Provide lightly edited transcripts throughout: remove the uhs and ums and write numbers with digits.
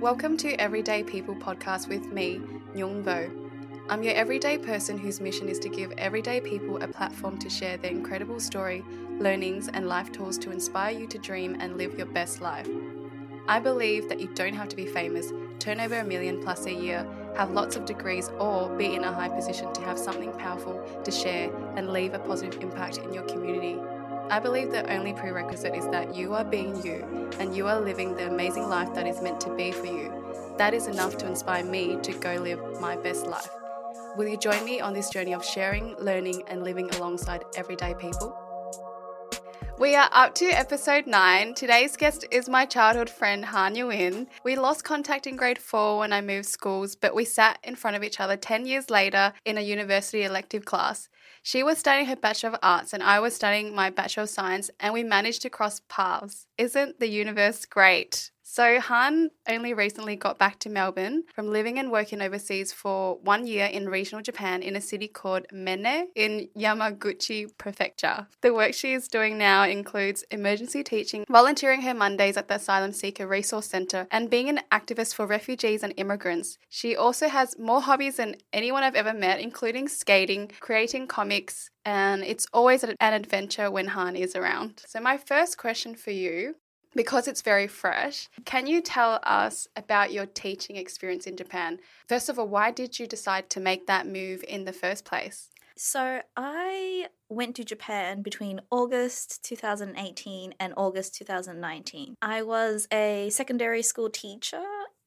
Welcome to Everyday People Podcast with me, Nhung Vo. I'm your everyday person whose mission is to give everyday people a platform to share their incredible story, learnings and life tools to inspire you to dream and live your best life. I believe that you don't have to be famous, turn over $1 million+ a year, have lots of degrees or be in a high position to have something powerful to share and leave a positive impact in your community. I believe the only prerequisite is that you are being you and you are living the amazing life that is meant to be for you. That is enough to inspire me to go live my best life. Will you join me on this journey of sharing, learning and living alongside everyday people? We are up to episode 9. Today's guest is my childhood friend Hanyu In. We lost contact in grade 4 when I moved schools, but we sat in front of each other 10 years later in a university elective class. She was studying her Bachelor of Arts and I was studying my Bachelor of Science, and we managed to cross paths. Isn't the universe great? So Han only recently got back to Melbourne from living and working overseas for 1 year in regional Japan in a city called Mene in Yamagata Prefecture. The work she is doing now includes emergency teaching, volunteering her Mondays at the Asylum Seeker Resource Centre, and being an activist for refugees and immigrants. She also has more hobbies than anyone I've ever met, including skating, creating comics, and it's always an adventure when Han is around. So my first question for you, because it's very fresh, can you tell us about your teaching experience in Japan? First of all, why did you decide to make that move in the first place? So I went to Japan between August 2018 and August 2019. I was a secondary school teacher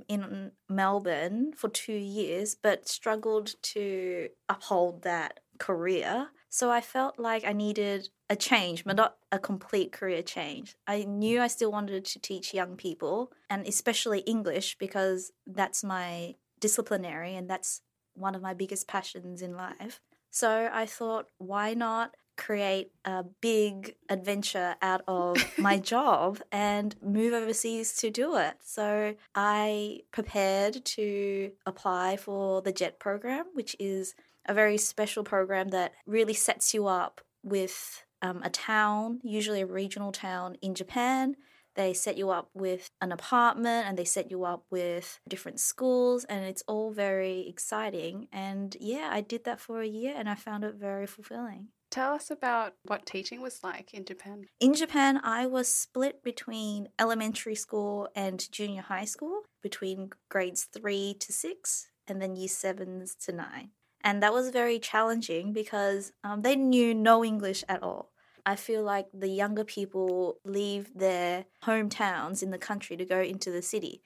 in Melbourne for 2 years, but struggled to uphold that career. So I felt like I needed a change, but not a complete career change. I knew I still wanted to teach young people, and especially English, because that's my disciplinary and that's one of my biggest passions in life. So I thought, why not create a big adventure out of my job and move overseas to do it? So I prepared to apply for the JET program, which is a very special program that really sets you up with a town, usually a regional town in Japan. They set you up with an apartment and they set you up with different schools, and it's all very exciting. And yeah, I did that for a year and I found it very fulfilling. Tell us about what teaching was like in Japan. In Japan, I was split between elementary school and junior high school, between grades 3 to 6 and then year 7s to 9. And that was very challenging because they knew no English at all. I feel like the younger people leave their hometowns in the country to go into the city.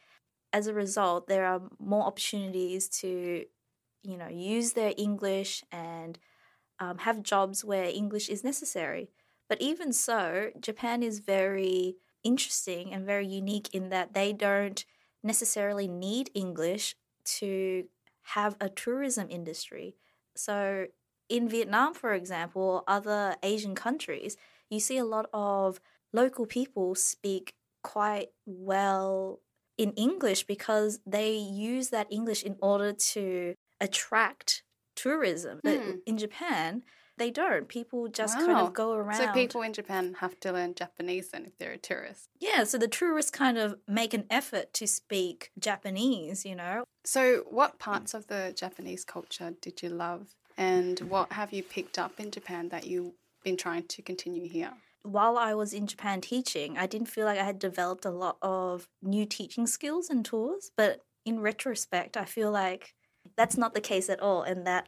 As a result, there are more opportunities to, you know, use their English and have jobs where English is necessary. But even so, Japan is very interesting and very unique in that they don't necessarily need English to have a tourism industry. So in Vietnam, for example, or other Asian countries, you see a lot of local people speak quite well in English because they use that English in order to attract tourism. But in Japan, they don't. People just kind of go around. So people in Japan have to learn Japanese then if they're a tourist. Yeah, so the tourists kind of make an effort to speak Japanese, you know. So what parts of the Japanese culture did you love, and what have you picked up in Japan that you've been trying to continue here? While I was in Japan teaching, I didn't feel like I had developed a lot of new teaching skills and tools, but in retrospect, I feel like that's not the case at all, and that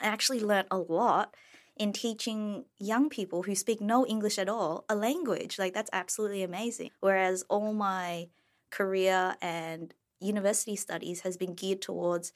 I actually learned a lot in teaching young people who speak no English at all a language. Like, that's absolutely amazing. Whereas all my career and university studies has been geared towards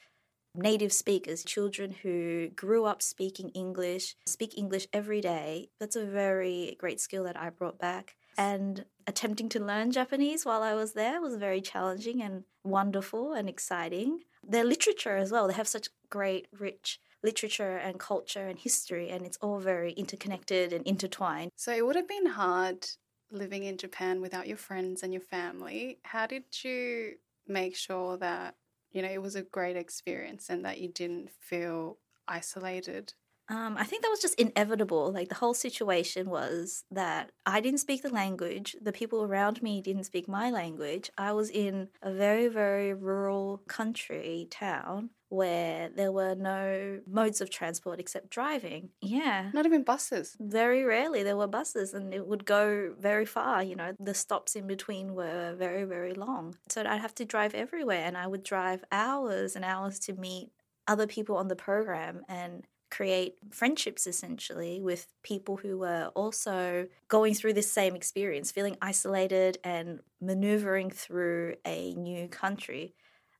native speakers, children who grew up speaking English, speak English every day. That's a very great skill that I brought back. And attempting to learn Japanese while I was there was very challenging and wonderful and exciting. Their literature as well. They have such great, rich literature and culture and history, and it's all very interconnected and intertwined. So it would have been hard living in Japan without your friends and your family. How did you make sure that, you know, it was a great experience and that you didn't feel isolated? I think that was just inevitable. Like, the whole situation was that I didn't speak the language. The people around me didn't speak my language. I was in a very, very rural country town where there were no modes of transport except driving. Yeah. Not even buses. Very rarely there were buses, and it would go very far, you know. The stops in between were very, very long. So I'd have to drive everywhere, and I would drive hours and hours to meet other people on the program and create friendships essentially with people who were also going through this same experience, feeling isolated and maneuvering through a new country.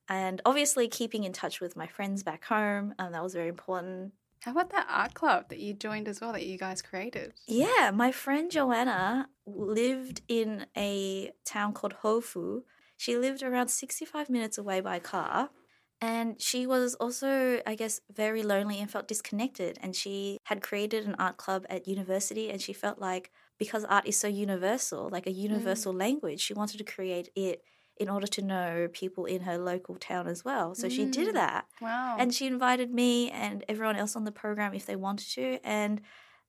And obviously keeping in touch with my friends back home, that was very important. How about that art club that you joined as well, that you guys created? Yeah, my friend Joanna lived in a town called Hofu. She lived around 65 minutes away by car. And she was also, I guess, very lonely and felt disconnected. And she had created an art club at university, and she felt like, because art is so universal, like a universal language, she wanted to create it in order to know people in her local town as well. So she did that. Wow. And she invited me and everyone else on the program if they wanted to. And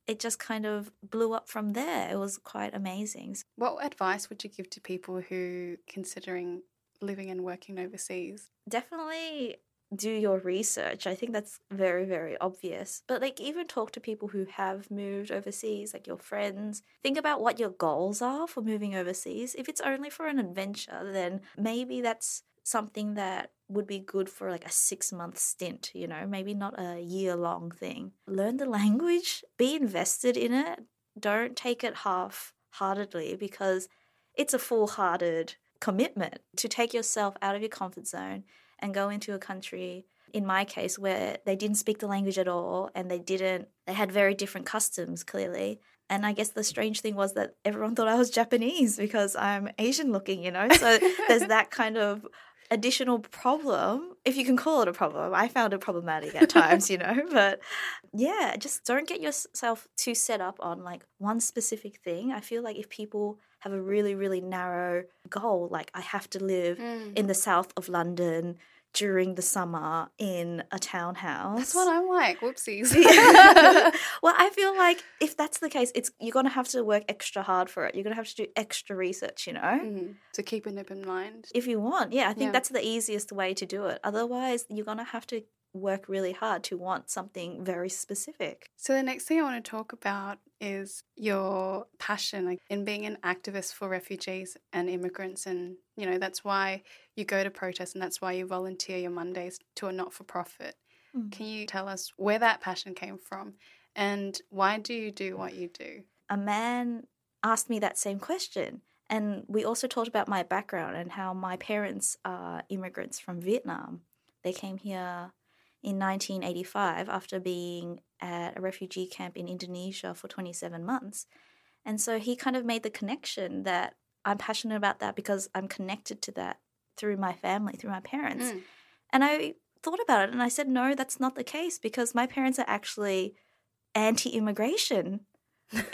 it just kind of blew up from there. It was quite amazing. What advice would you give to people who considering living and working overseas? Definitely do your research. I think that's very, very obvious. But like, even talk to people who have moved overseas, like your friends. Think about what your goals are for moving overseas. If it's only for an adventure, then maybe that's something that would be good for like a 6-month stint, you know, maybe not a year-long thing. Learn the language, be invested in it. Don't take it half-heartedly, because it's a full-hearted commitment to take yourself out of your comfort zone and go into a country, in my case, where they didn't speak the language at all, and they had very different customs, clearly. And I guess the strange thing was that everyone thought I was Japanese because I'm Asian looking, you know, so there's that kind of additional problem, if you can call it a problem. I found it problematic at times, you know, but yeah, just don't get yourself too set up on like one specific thing. I feel like if people have a really, really narrow goal, like I have to live in the south of London during the summer in a townhouse. That's what I'm like, whoopsies. Well, I feel like if that's the case, you're going to have to work extra hard for it. You're going to have to do extra research, you know? Mm-hmm. To keep an open mind. If you want, yeah. I think that's the easiest way to do it. Otherwise, you're going to have to work really hard to want something very specific. So the next thing I want to talk about is your passion, like, in being an activist for refugees and immigrants. And, you know, that's why you go to protests, and that's why you volunteer your Mondays to a not-for-profit. Mm. Can you tell us where that passion came from, and why do you do what you do? A man asked me that same question, and we also talked about my background and how my parents are immigrants from Vietnam. They came here in 1985 after being at a refugee camp in Indonesia for 27 months. And so he kind of made the connection that I'm passionate about that because I'm connected to that through my family, through my parents. Mm. And I thought about it and I said, no, that's not the case, because my parents are actually anti-immigration,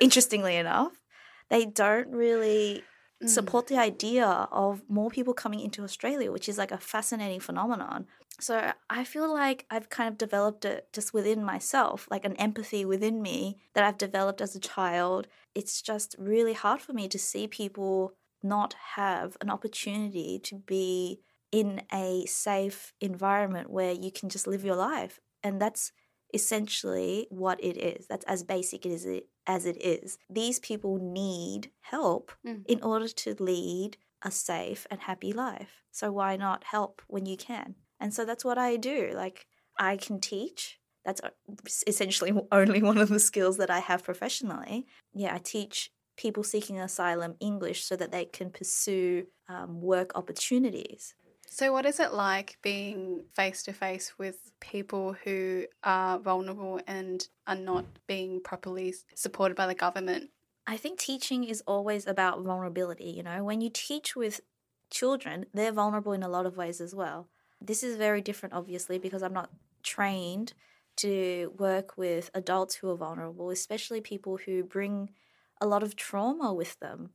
interestingly enough. They don't really support the idea of more people coming into Australia, which is like a fascinating phenomenon. So I feel like I've kind of developed it just within myself, like an empathy within me that I've developed as a child. It's just really hard for me to see people not have an opportunity to be in a safe environment where you can just live your life. And that's essentially what it is. That's as basic as it is. These people need help in order to lead a safe and happy life. So why not help when you can? And so that's what I do. Like, I can teach. That's essentially only one of the skills that I have professionally. Yeah, I teach people seeking asylum English so that they can pursue work opportunities. So what is it like being face-to-face with people who are vulnerable and are not being properly supported by the government? I think teaching is always about vulnerability, you know. When you teach with children, they're vulnerable in a lot of ways as well. This is very different, obviously, because I'm not trained to work with adults who are vulnerable, especially people who bring a lot of trauma with them.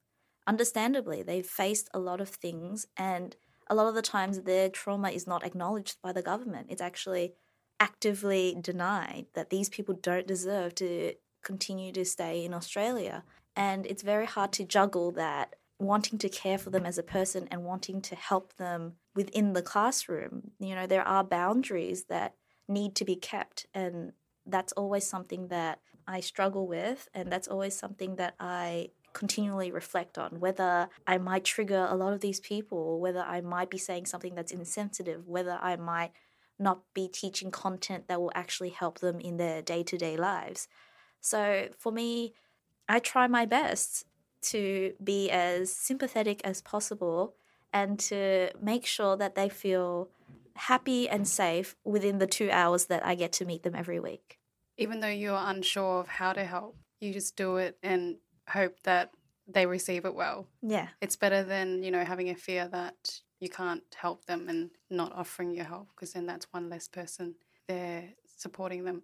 Understandably, they've faced a lot of things, and a lot of the times their trauma is not acknowledged by the government. It's actually actively denied that these people don't deserve to continue to stay in Australia. And it's very hard to juggle that, wanting to care for them as a person and wanting to help them within the classroom. You know, there are boundaries that need to be kept, and that's always something that I struggle with, and that's always something that I continually reflect on, whether I might trigger a lot of these people, whether I might be saying something that's insensitive, whether I might not be teaching content that will actually help them in their day-to-day lives. So for me, I try my best to be as sympathetic as possible and to make sure that they feel happy and safe within the 2 hours that I get to meet them every week. Even though you're unsure of how to help, you just do it and hope that they receive it well. Yeah. It's better than, you know, having a fear that you can't help them and not offering your help, because then that's one less person there supporting them.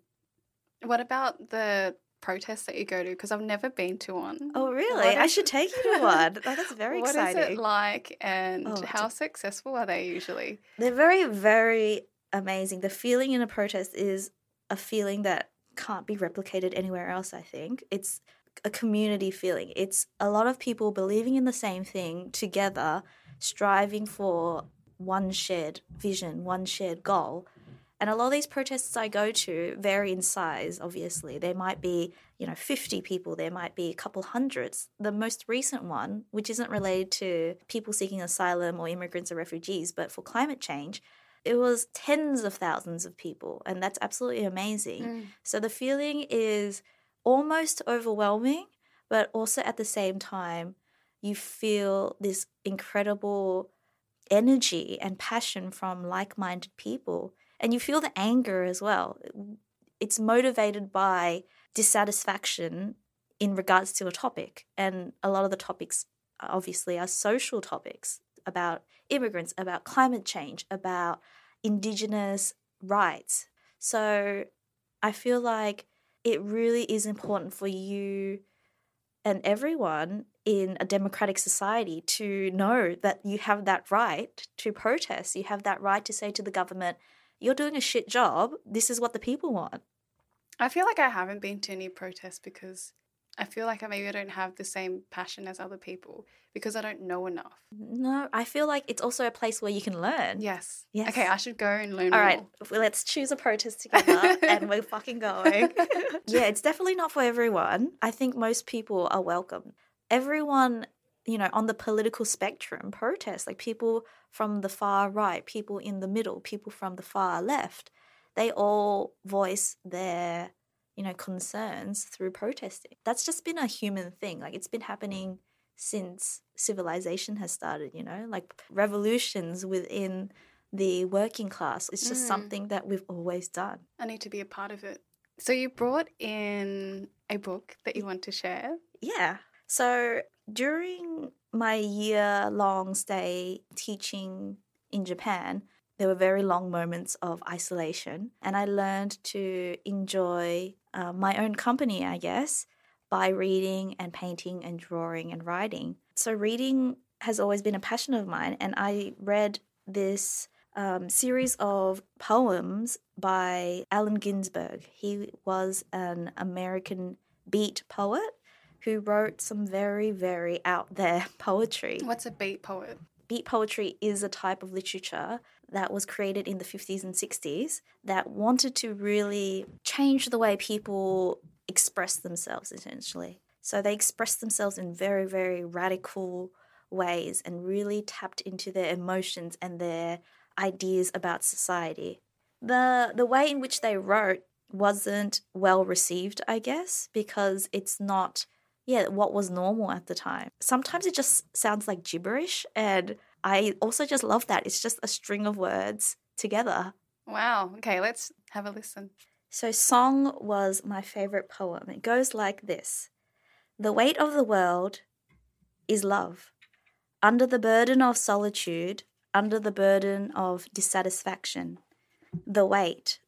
What about the protests that you go to? Because I've never been to one. Oh, really? I should take you to one. Oh, that's very exciting. What is it like, and how successful are they usually? They're very, very amazing. The feeling in a protest is a feeling that can't be replicated anywhere else, I think. It's a community feeling. It's a lot of people believing in the same thing together, striving for one shared vision, one shared goal. And a lot of these protests I go to vary in size, obviously. There might be, 50 people. There might be a couple hundreds. The most recent one, which isn't related to people seeking asylum or immigrants or refugees, but for climate change, it was tens of thousands of people, and that's absolutely amazing. Mm. So the feeling is almost overwhelming, but also at the same time, you feel this incredible energy and passion from like-minded people. And you feel the anger as well. It's motivated by dissatisfaction in regards to a topic. And a lot of the topics obviously are social topics about immigrants, about climate change, about Indigenous rights. So I feel like it really is important for you and everyone in a democratic society to know that you have that right to protest. You have that right to say to the government, you're doing a shit job. This is what the people want. I feel like I haven't been to any protests because I feel like maybe I don't have the same passion as other people because I don't know enough. No, I feel like it's also a place where you can learn. Yes. Okay, I should go and learn more. All right, well, let's choose a protest together and we're fucking going. Yeah, it's definitely not for everyone. I think most people are welcome. Everyone, on the political spectrum, protests, like people from the far right, people in the middle, people from the far left, they all voice their, concerns through protesting. That's just been a human thing. Like, it's been happening since civilization has started, like revolutions within the working class. It's just something that we've always done. I need to be a part of it. So you brought in a book that you want to share? Yeah. So during my year-long stay teaching in Japan, there were very long moments of isolation, and I learned to enjoy my own company, I guess, by reading and painting and drawing and writing. So reading has always been a passion of mine, and I read this series of poems by Allen Ginsberg. He was an American beat poet who wrote some very, very out there poetry. What's a beat poet? Beat poetry is a type of literature that was created in the 50s and 60s that wanted to really change the way people express themselves, essentially. So they expressed themselves in very, very radical ways and really tapped into their emotions and their ideas about society. The way in which they wrote wasn't well received, I guess, because it's not what was normal at the time. Sometimes it just sounds like gibberish, and I also just love that. It's just a string of words together. Wow. Okay, let's have a listen. So Song was my favourite poem. It goes like this. The weight of the world is love. Under the burden of solitude, under the burden of dissatisfaction, the weight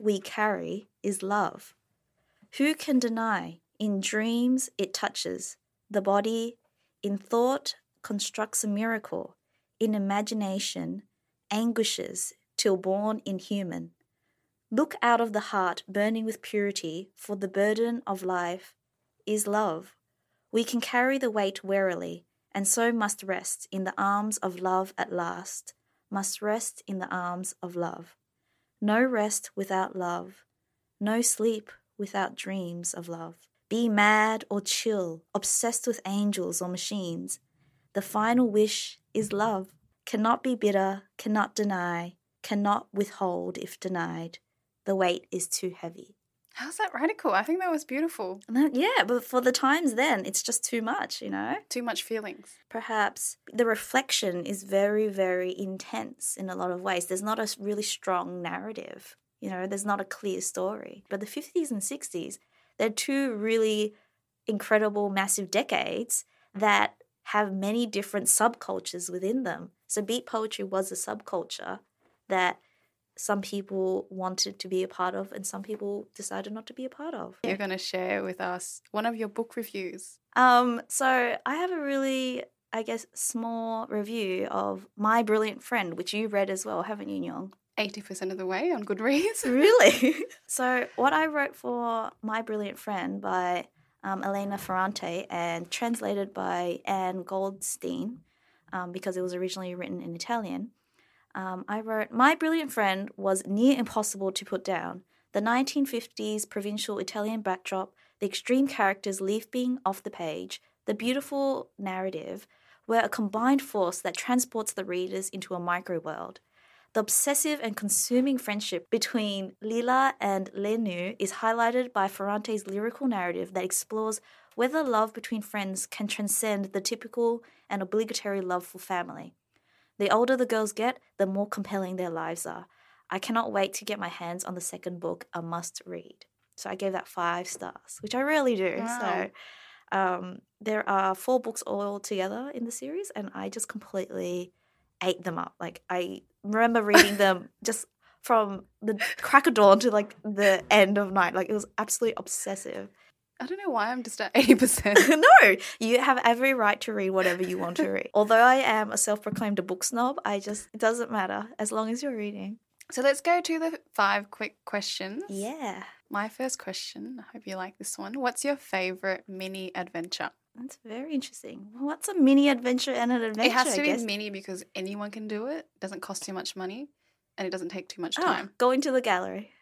we carry is love. Who can deny? In dreams, it touches. The body, in thought, constructs a miracle. In imagination, anguishes till born inhuman. Look out of the heart burning with purity, for the burden of life is love. We can carry the weight warily, and so must rest in the arms of love at last, must rest in the arms of love. No rest without love, no sleep without dreams of love. Be mad or chill, obsessed with angels or machines. The final wish is love. Cannot be bitter, cannot deny, cannot withhold if denied. The weight is too heavy. How's that radical? I think that was beautiful. Yeah, but for the times then, it's just too much, you know? Too much feelings. Perhaps the reflection is very, very intense in a lot of ways. There's not a really strong narrative, you know? There's not a clear story. But the 50s and 60s, they're two really incredible, massive decades that have many different subcultures within them. So beat poetry was a subculture that some people wanted to be a part of and some people decided not to be a part of. You're going to share with us one of your book reviews. So I have a really, I guess, small review of My Brilliant Friend, which you read as well, haven't you, Nhung? 80% of the way on Goodreads. Really? So what I wrote for My Brilliant Friend by Elena Ferrante and translated by Anne Goldstein because it was originally written in Italian, I wrote, My Brilliant Friend was near impossible to put down. The 1950s provincial Italian backdrop, the extreme characters leaping off the page, the beautiful narrative were a combined force that transports the readers into a micro-world. The obsessive and consuming friendship between Lila and Lenù is highlighted by Ferrante's lyrical narrative that explores whether love between friends can transcend the typical and obligatory love for family. The older the girls get, the more compelling their lives are. I cannot wait to get my hands on the second book, a must read. So I gave that 5 stars, which I rarely do. Wow. So there are 4 books all together in the series, and I just completely ate them up. Like, I remember reading them just from the crack of dawn to, like, the end of night. Like, it was absolutely obsessive. I don't know why I'm just at 80%. No, you have every right to read whatever you want to read. Although I am a self-proclaimed book snob, it doesn't matter as long as you're reading. So let's go to the 5 quick questions. Yeah. My first question, I hope you like this one. What's your favourite mini adventure? That's very interesting. What's a mini adventure and an adventure? It has to be mini because anyone can do it. It doesn't cost too much money and it doesn't take too much time. Going to the gallery.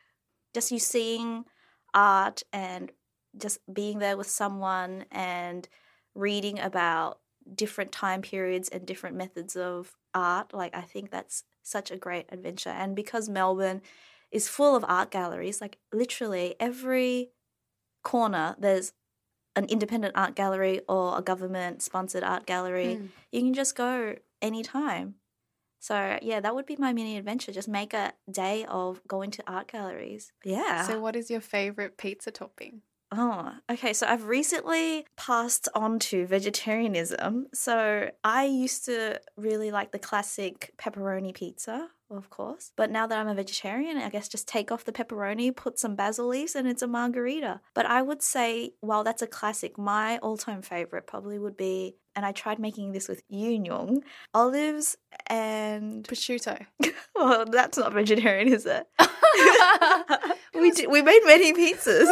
Just you seeing art and just being there with someone and reading about different time periods and different methods of art. Like, I think that's such a great adventure. And because Melbourne is full of art galleries, like literally every corner there's an independent art gallery or a government-sponsored art gallery. Mm. You can just go anytime. So, yeah, that would be my mini adventure. Just make a day of going to art galleries. Yeah. So what is your favourite pizza topping? Oh, okay. So I've recently passed on to vegetarianism. So I used to really like the classic pepperoni pizza, of course. But now that I'm a vegetarian, I guess just take off the pepperoni, put some basil leaves, and it's a margherita. But I would say, while that's a classic, my all-time favourite probably would be, and I tried making this with you, Nhung, olives and... prosciutto. Well, that's not vegetarian, is it? We made many pizzas.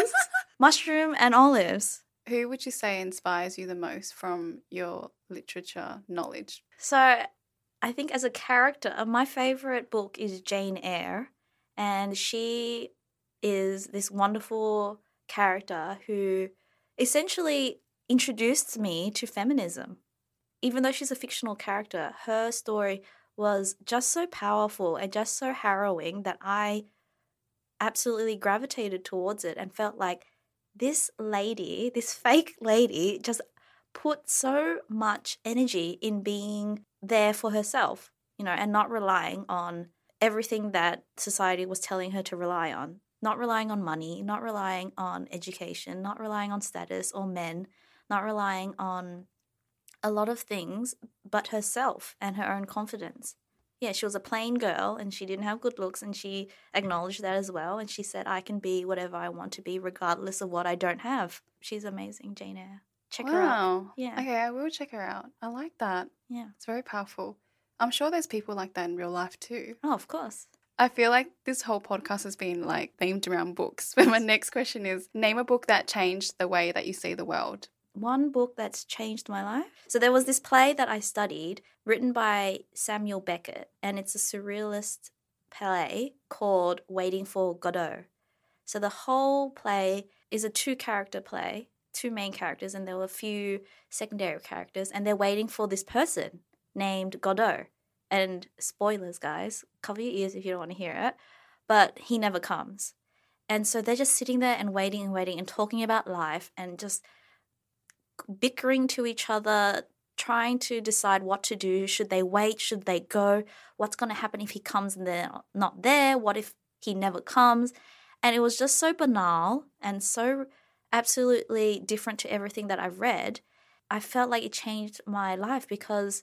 Mushroom and olives. Who would you say inspires you the most from your literature knowledge? So I think as a character, my favourite book is Jane Eyre, and she is this wonderful character who essentially introduced me to feminism. Even though she's a fictional character, her story was just so powerful and just so harrowing that I absolutely gravitated towards it and felt like, this lady, this fake lady, just put so much energy in being there for herself, you know, and not relying on everything that society was telling her to rely on, not relying on money, not relying on education, not relying on status or men, not relying on a lot of things but herself and her own confidence. Yeah, she was a plain girl and she didn't have good looks, and she acknowledged that as well, and she said, I can be whatever I want to be regardless of what I don't have. She's amazing, Jane Eyre. Check her out. Yeah. Okay, I will check her out. I like that. Yeah. It's very powerful. I'm sure there's people like that in real life too. Oh, of course. I feel like this whole podcast has been like themed around books. But my next question is, name a book that changed the way that you see the world. One book that's changed my life. So there was this play that I studied written by Samuel Beckett, and it's a surrealist play called Waiting for Godot. So the whole play is a two-character play, two main characters, and there were a few secondary characters, and they're waiting for this person named Godot. And spoilers, guys, cover your ears if you don't want to hear it, but he never comes. And so they're just sitting there and waiting and talking about life and just bickering to each other, trying to decide what to do. Should they wait? Should they go? What's going to happen if he comes and they're not there? What if he never comes? And it was just so banal and so absolutely different to everything that I've read. I felt like it changed my life because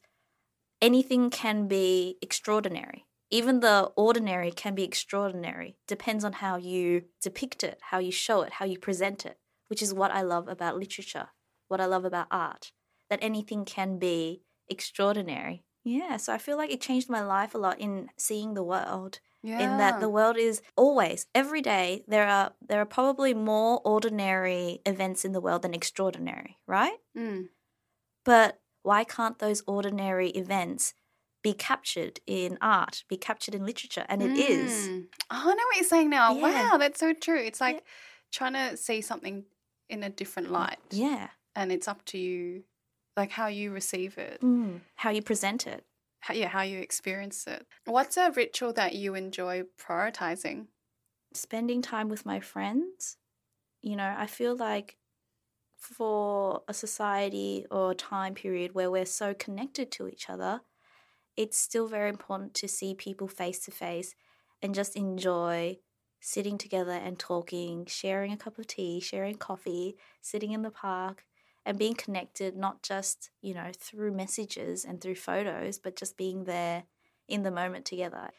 anything can be extraordinary. Even the ordinary can be extraordinary. Depends on how you depict it, how you show it, how you present it, which is what I love about literature, what I love about art, that anything can be extraordinary. Yeah, so I feel like it changed my life a lot in seeing the world, in that the world is always, every day, there are probably more ordinary events in the world than extraordinary, right? Mm. But why can't those ordinary events be captured in art, be captured in literature? And it is. Oh, I know what you're saying now. Yeah. Wow, that's so true. It's like trying to see something in a different light. Yeah. And it's up to you, like how you receive it. Mm. How you present it. How you experience it. What's a ritual that you enjoy prioritizing? Spending time with my friends. You know, I feel like for a society or a time period where we're so connected to each other, it's still very important to see people face to face and just enjoy sitting together and talking, sharing a cup of tea, sharing coffee, sitting in the park and being connected, not just, you know, through messages and through photos, but just being there in the moment together.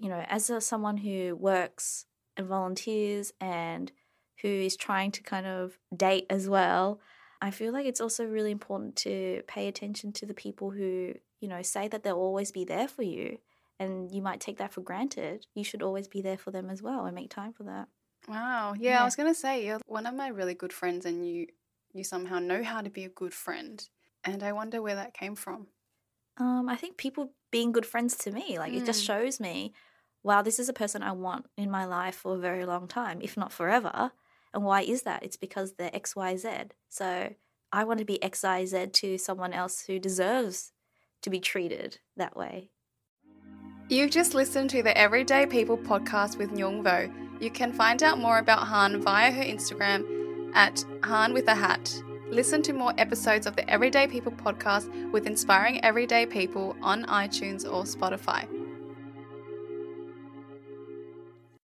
You know, as someone who works and volunteers and who is trying to kind of date as well, I feel like it's also really important to pay attention to the people who, you know, say that they'll always be there for you, and you might take that for granted. You should always be there for them as well and make time for that. Wow. Yeah, I was going to say, you're one of my really good friends, and you somehow know how to be a good friend, and I wonder where that came from. I think people being good friends to me, like it just shows me, wow, this is a person I want in my life for a very long time, if not forever. And why is that? It's because they're X, Y, Z. So I want to be X, Y, Z to someone else who deserves to be treated that way. You've just listened to the Everyday People podcast with Nhung Vo. You can find out more about Han via her Instagram at Han with a hat. Listen to more episodes of the Everyday People podcast with inspiring everyday people on iTunes or Spotify.